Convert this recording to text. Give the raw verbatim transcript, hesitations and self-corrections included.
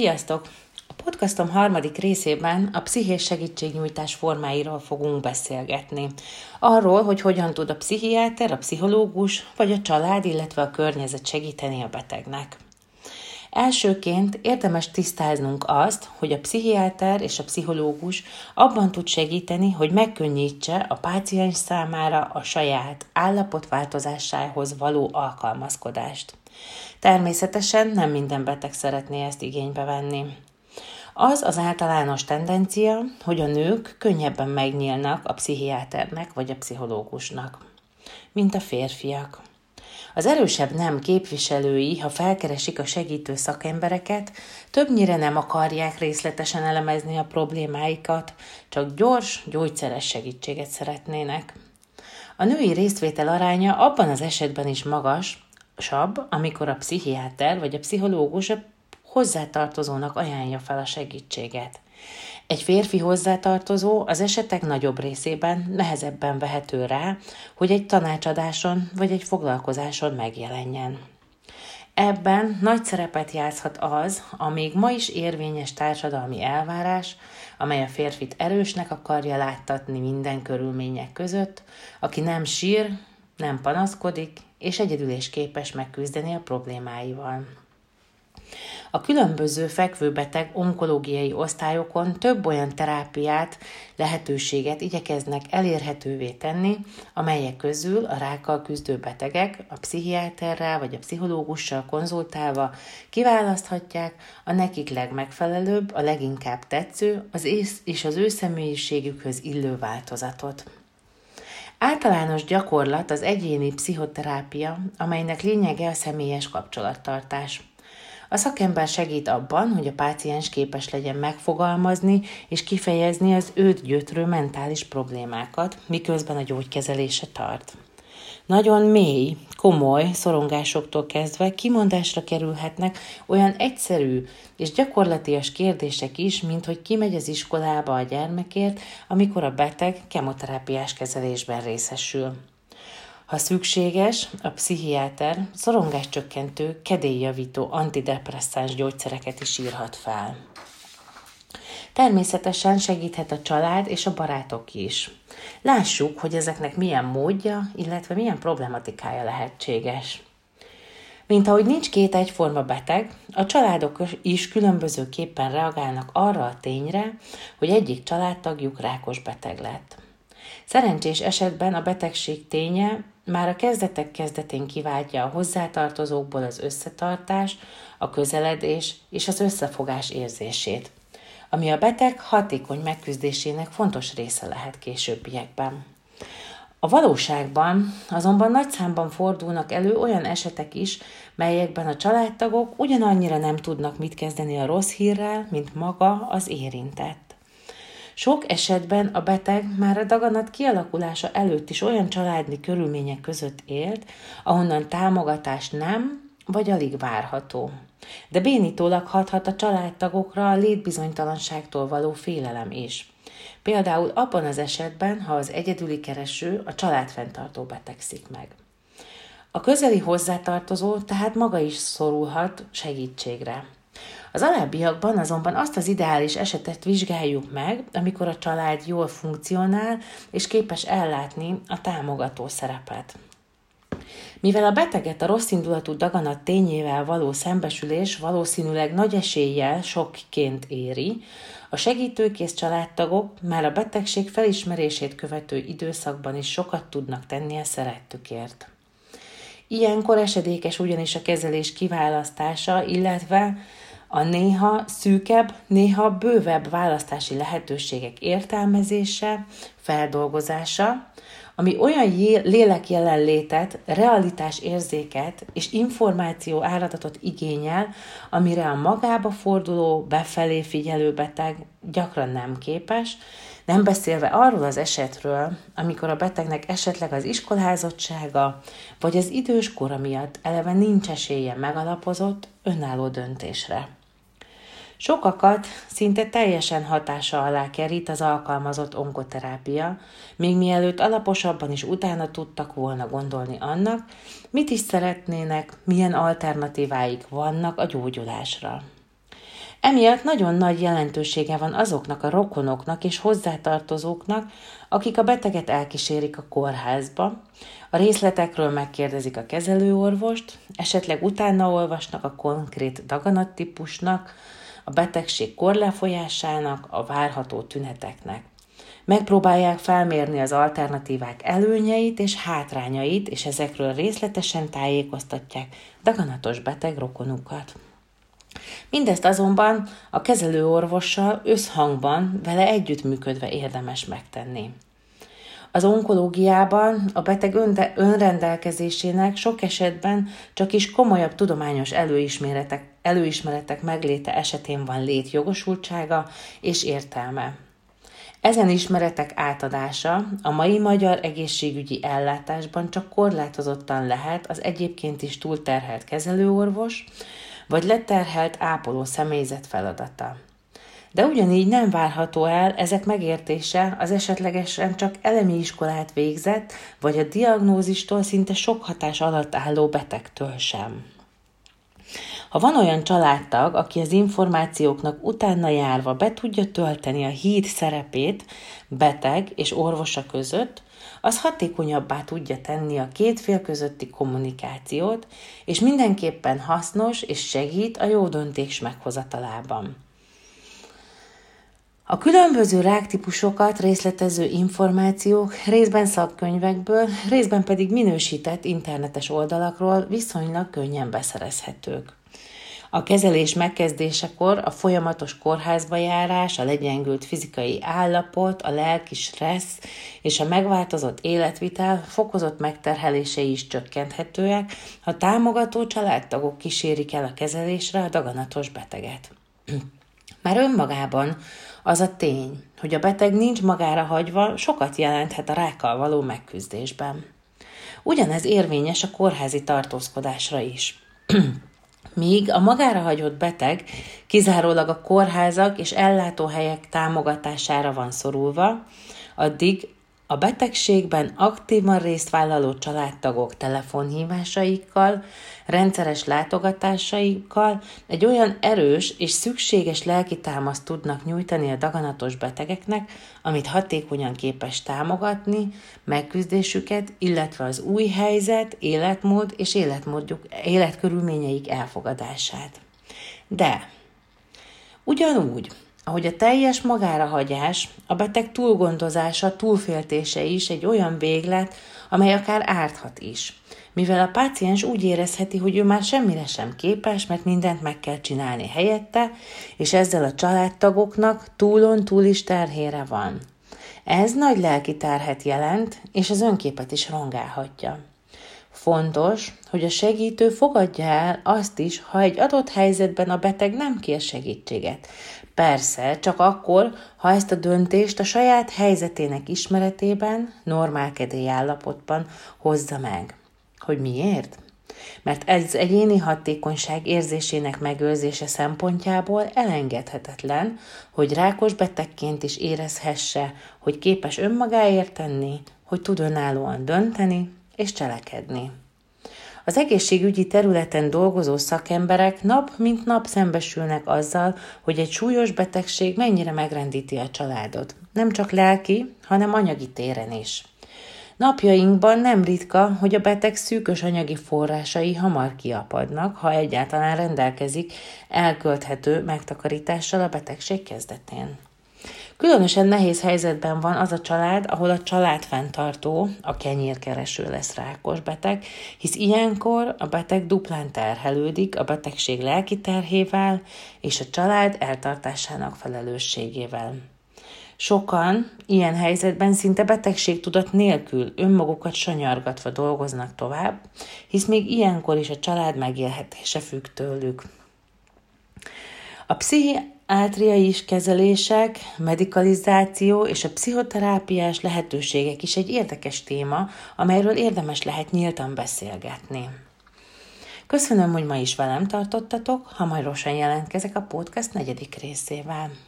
Sziasztok! A podcastom harmadik részében a pszichés segítségnyújtás formáiról fogunk beszélgetni. Arról, hogy hogyan tud a pszichiáter, a pszichológus vagy a család, illetve a környezet segíteni a betegnek. Elsőként érdemes tisztáznunk azt, hogy a pszichiáter és a pszichológus abban tud segíteni, hogy megkönnyítse a páciens számára a saját állapotváltozásához való alkalmazkodást. Természetesen nem minden beteg szeretné ezt igénybe venni. Az az általános tendencia, hogy a nők könnyebben megnyílnak a pszichiáternek vagy a pszichológusnak, mint a férfiak. Az erősebb nem képviselői, ha felkeresik a segítő szakembereket, többnyire nem akarják részletesen elemezni a problémáikat, csak gyors, gyógyszeres segítséget szeretnének. A női részvétel aránya abban az esetben is magasabb, amikor a pszichiáter vagy a pszichológus a hozzátartozónak ajánlja fel a segítséget. Egy férfi hozzátartozó az esetek nagyobb részében nehezebben vehető rá, hogy egy tanácsadáson vagy egy foglalkozáson megjelenjen. Ebben nagy szerepet játszhat az, a még ma is érvényes társadalmi elvárás, amely a férfit erősnek akarja láttatni minden körülmények között, aki nem sír, nem panaszkodik, és egyedül is képes megküzdeni a problémáival. A különböző fekvőbeteg onkológiai osztályokon több olyan terápiát, lehetőséget igyekeznek elérhetővé tenni, amelyek közül a rákkal küzdő betegek a pszichiáterrel vagy a pszichológussal konzultálva kiválaszthatják a nekik legmegfelelőbb, a leginkább tetsző az ész és az ő személyiségükhöz illő változatot. Általános gyakorlat az egyéni pszichoterápia, amelynek lényege a személyes kapcsolattartás. A szakember segít abban, hogy a páciens képes legyen megfogalmazni és kifejezni az őt gyötrő mentális problémákat, miközben a gyógykezelése tart. Nagyon mély, komoly szorongásoktól kezdve kimondásra kerülhetnek olyan egyszerű és gyakorlatias kérdések is, mint hogy ki megy az iskolába a gyermekért, amikor a beteg kemoterápiás kezelésben részesül. Ha szükséges, a pszichiáter szorongáscsökkentő, kedélyjavító antidepresszáns gyógyszereket is írhat fel. Természetesen segíthet a család és a barátok is. Lássuk, hogy ezeknek milyen módja, illetve milyen problematikája lehetséges. Mint ahogy nincs két egyforma beteg, a családok is különbözőképpen reagálnak arra a tényre, hogy egyik családtagjuk rákos beteg lett. Szerencsés esetben a betegség ténye már a kezdetek kezdetén kiváltja a hozzátartozókból az összetartás, a közeledés és az összefogás érzését, ami a beteg hatékony megküzdésének fontos része lehet későbbiekben. A valóságban azonban nagy számban fordulnak elő olyan esetek is, melyekben a családtagok ugyanannyira nem tudnak mit kezdeni a rossz hírrel, mint maga az érintett. Sok esetben a beteg már a daganat kialakulása előtt is olyan családi körülmények között élt, ahonnan támogatás nem, vagy alig várható. De bénítólag hathat a családtagokra a létbizonytalanságtól való félelem is. Például abban az esetben, ha az egyedüli kereső a családfenntartó betegszik meg. A közeli hozzátartozó tehát maga is szorulhat segítségre. Az alábbiakban azonban azt az ideális esetet vizsgáljuk meg, amikor a család jól funkcionál és képes ellátni a támogató szerepet. Mivel a beteget a rosszindulatú daganat tényével való szembesülés valószínűleg nagy eséllyel sokként éri, a segítőkész családtagok már a betegség felismerését követő időszakban is sokat tudnak tenni a szerettükért. Ilyenkor esedékes ugyanis a kezelés kiválasztása, illetve a néha szűkebb, néha bővebb választási lehetőségek értelmezése, feldolgozása, ami olyan lélek jelenlétet, realitásérzéket és információ áradatot igényel, amire a magába forduló, befelé figyelő beteg gyakran nem képes, nem beszélve arról az esetről, amikor a betegnek esetleg az iskolázottsága vagy az idős kora miatt eleve nincs esélye megalapozott, önálló döntésre. Sokakat szinte teljesen hatása alá kerít az alkalmazott onkoterápia, még mielőtt alaposabban is utána tudtak volna gondolni annak, mit is szeretnének, milyen alternatíváik vannak a gyógyulásra. Emiatt nagyon nagy jelentősége van azoknak a rokonoknak és hozzátartozóknak, akik a beteget elkísérik a kórházba, a részletekről megkérdezik a kezelőorvost, esetleg utána olvasnak a konkrét daganattípusnak, a betegség korlefolyásának, a várható tüneteknek. Megpróbálják felmérni az alternatívák előnyeit és hátrányait, és ezekről részletesen tájékoztatják daganatos beteg rokonukat. Mindezt azonban a kezelőorvossal összhangban, vele együttműködve érdemes megtenni. Az onkológiában a beteg önrendelkezésének sok esetben csak is komolyabb tudományos előismeretek, előismeretek megléte esetén van létjogosultsága és értelme. Ezen ismeretek átadása a mai magyar egészségügyi ellátásban csak korlátozottan lehet az egyébként is túlterhelt kezelőorvos vagy leterhelt ápoló személyzet feladata. De ugyanígy nem várható el ezek megértése az esetlegesen csak elemi iskolát végzett, vagy a diagnózistól szinte sok hatás alatt álló betegtől sem. Ha van olyan családtag, aki az információknak utána járva be tudja tölteni a híd szerepét beteg és orvosa között, az hatékonyabbá tudja tenni a két fél közötti kommunikációt, és mindenképpen hasznos és segít a jó döntés meghozatalában. A különböző ráktípusokat részletező információk részben szakkönyvekből, részben pedig minősített internetes oldalakról viszonylag könnyen beszerezhetők. A kezelés megkezdésekor a folyamatos kórházba járás, a legyengült fizikai állapot, a lelki stressz és a megváltozott életvitel fokozott megterhelései is csökkenthetőek, ha támogató családtagok kísérik el a kezelésre a daganatos beteget. Már önmagában az a tény, hogy a beteg nincs magára hagyva, sokat jelenthet a rákkal való megküzdésben. Ugyanez érvényes a kórházi tartózkodásra is. Míg a magára hagyott beteg kizárólag a kórházak és ellátóhelyek támogatására van szorulva, addig a betegségben aktívan részt vállaló családtagok telefonhívásaikkal, rendszeres látogatásaikkal egy olyan erős és szükséges lelki támaszt tudnak nyújtani a daganatos betegeknek, amit hatékonyan képes támogatni, megküzdésüket, illetve az új helyzet, életmód és életmódjuk, életkörülményeik elfogadását. De ugyanúgy, ahogy a teljes magárahagyás, a beteg túlgondozása, túlféltése is egy olyan véglet, amely akár árthat is, mivel a páciens úgy érezheti, hogy ő már semmire sem képes, mert mindent meg kell csinálni helyette, és ezzel a családtagoknak túlon túl is terhére van. Ez nagy lelki terhet jelent, és az önképet is rongálhatja. Fontos, hogy a segítő fogadja el azt is, ha egy adott helyzetben a beteg nem kér segítséget. Persze, csak akkor, ha ezt a döntést a saját helyzetének ismeretében, normál kedélyállapotban hozza meg. Hogy miért? Mert ez egyéni hatékonyság érzésének megőrzése szempontjából elengedhetetlen, hogy rákos betegként is érezhesse, hogy képes önmagáért tenni, hogy tud önállóan dönteni és cselekedni. Az egészségügyi területen dolgozó szakemberek nap mint nap szembesülnek azzal, hogy egy súlyos betegség mennyire megrendíti a családot. Nem csak lelki, hanem anyagi téren is. Napjainkban nem ritka, hogy a beteg szűkös anyagi forrásai hamar kiapadnak, ha egyáltalán rendelkezik elkölthető megtakarítással a betegség kezdetén. Különösen nehéz helyzetben van az a család, ahol a családfenntartó, a kenyérkereső lesz rákos beteg, hisz ilyenkor a beteg duplán terhelődik a betegség lelki terhével és a család eltartásának felelősségével. Sokan ilyen helyzetben szinte betegségtudat nélkül önmagukat sanyargatva dolgoznak tovább, hisz még ilyenkor is a család megélhetése függ tőlük. A pszichi Átriai kezelések, medikalizáció és a pszichoterápiás lehetőségek is egy érdekes téma, amelyről érdemes lehet nyíltan beszélgetni. Köszönöm, hogy ma is velem tartottatok, hamarosan jelentkezek a podcast negyedik részével.